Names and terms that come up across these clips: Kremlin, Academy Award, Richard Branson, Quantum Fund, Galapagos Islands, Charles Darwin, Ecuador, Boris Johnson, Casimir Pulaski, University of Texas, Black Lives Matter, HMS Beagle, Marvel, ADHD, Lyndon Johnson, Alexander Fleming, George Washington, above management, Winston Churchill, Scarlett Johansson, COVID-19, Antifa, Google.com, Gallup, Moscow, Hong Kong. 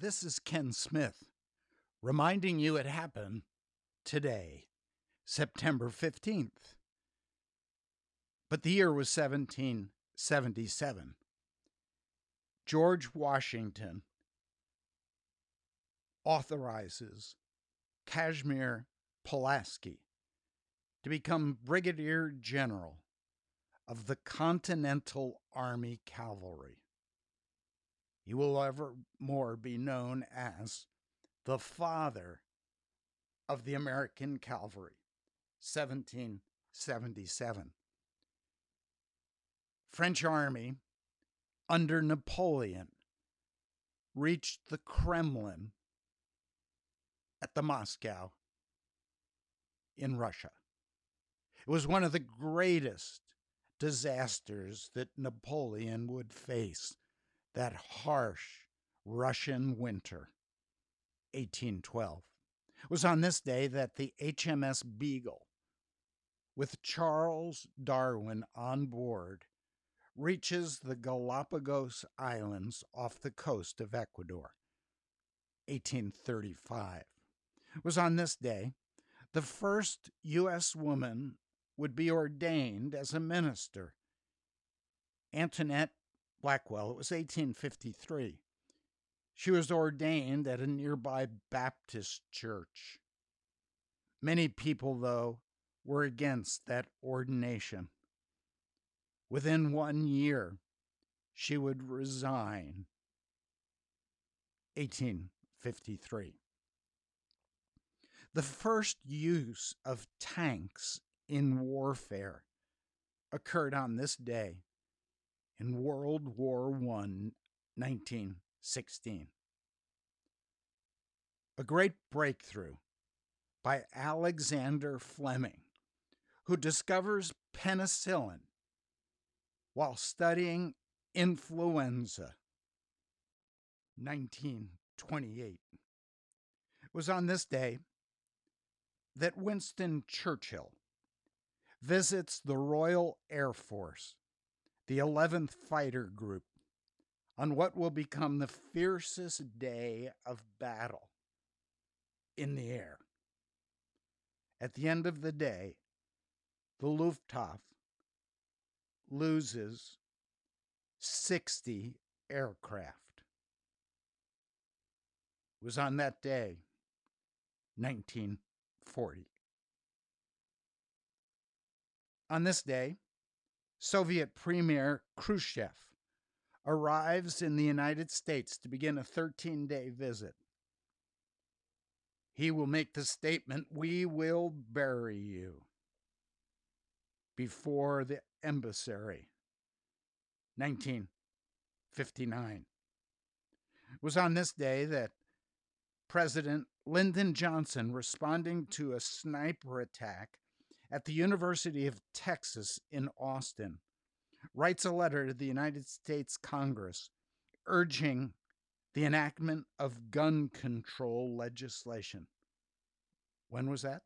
This is Ken Smith, reminding you it happened today, September 15th. But the year was 1777. George Washington authorizes Casimir Pulaski to become Brigadier General of the Continental Army Cavalry. He will evermore be known as the father of the American cavalry, 1777. French army under Napoleon reached the Kremlin at the Moscow in Russia. It was one of the greatest disasters that Napoleon would face. That harsh Russian winter, 1812. It was on this day that the HMS Beagle, with Charles Darwin on board, reaches the Galapagos Islands off the coast of Ecuador, 1835. It was on this day the first U.S. woman would be ordained as a minister, Antoinette Blackwell. It was 1853. She was ordained at a nearby Baptist church. Many people, though, were against that ordination. Within 1 year, she would resign. 1853. The first use of tanks in warfare occurred on this day, in World War I, 1916. A great breakthrough by Alexander Fleming, who discovers penicillin while studying influenza, 1928. It was on this day that Winston Churchill visits the Royal Air Force, the 11th Fighter Group, on what will become the fiercest day of battle in the air. At the end of the day, the Luftwaffe loses 60 aircraft. It was on that day, 1940. On this day, Soviet Premier Khrushchev arrives in the United States to begin a 13-day visit. He will make the statement, "We will bury you," before the embassy, 1959. It was on this day that President Lyndon Johnson, responding to a sniper attack at the University of Texas in Austin, writes a letter to the United States Congress urging the enactment of gun control legislation. When was that?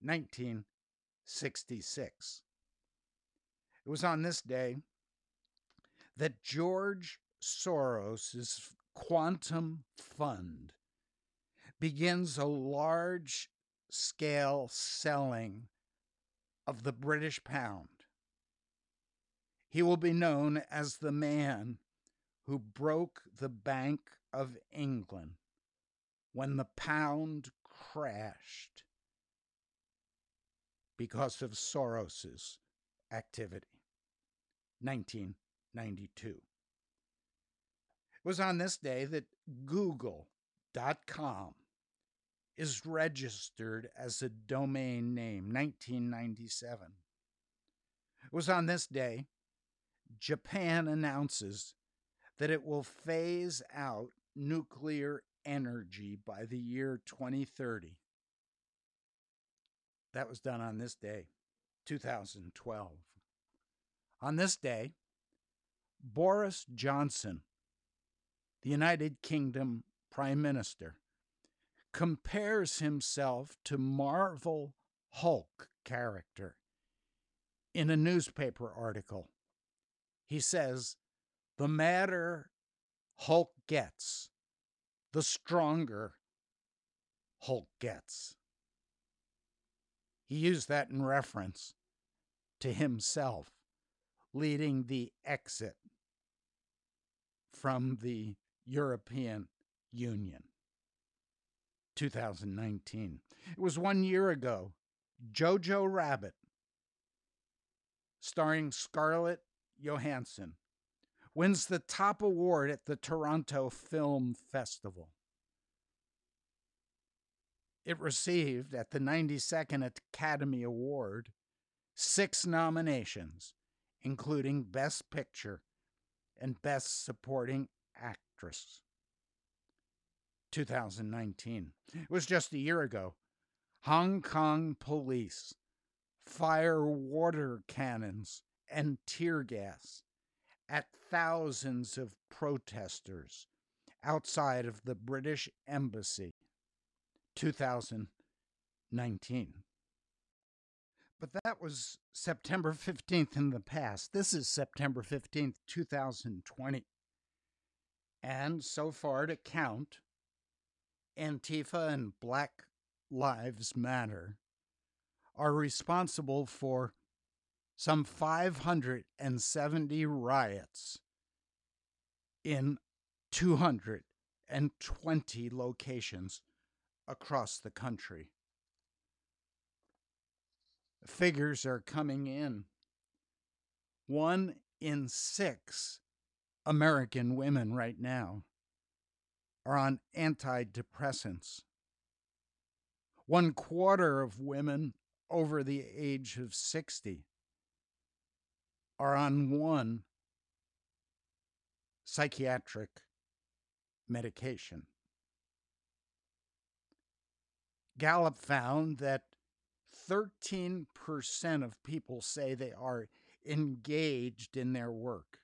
1966. It was on this day that George Soros's Quantum Fund begins a large-scale selling of the British pound. He will be known as the man who broke the Bank of England when the pound crashed because of Soros's activity, 1992. It was on this day that Google.com is registered as a domain name, 1997. It was on this day Japan announces that it will phase out nuclear energy by the year 2030. That was done on this day, 2012. On this day, Boris Johnson, the United Kingdom Prime Minister, compares himself to Marvel Hulk character in a newspaper article. He says, "The madder Hulk gets, the stronger Hulk gets. He used that in reference to himself leading the exit from the European Union. 2019. It was 1 year ago. Jojo Rabbit, starring Scarlett Johansson, wins the top award at the Toronto Film Festival. It received, at the 92nd Academy Award, 6 nominations, including Best Picture and Best Supporting Actress. 2019. It was just a year ago. Hong Kong police fire water cannons and tear gas at thousands of protesters outside of the British Embassy. 2019. But that was September 15th in the past. This is September 15th, 2020. And so far to count, Antifa and Black Lives Matter are responsible for some 570 riots in 220 locations across the country. Figures are coming in. 1 in 6 American women right now are on antidepressants. 1/4 of women over the age of 60 are on one psychiatric medication. Gallup found that 13% of people say they are engaged in their work.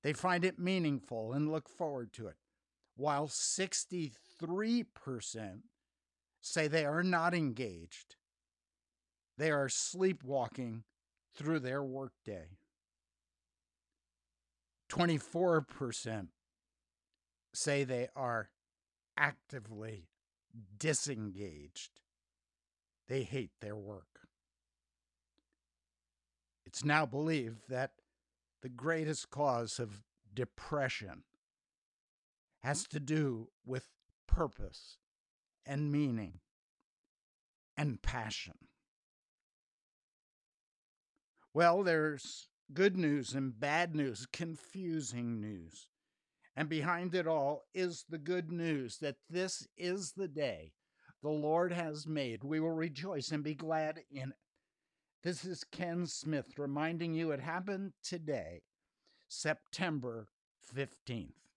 They find it meaningful and look forward to it, while 63% say they are not engaged. They are sleepwalking through their workday. 24% say they are actively disengaged. They hate their work. It's now believed that the greatest cause of depression has to do with purpose and meaning and passion. Well, there's good news and bad news, confusing news. And behind it all is the good news that this is the day the Lord has made. We will rejoice and be glad in it. This is Ken Smith reminding you it happened today, September 15th.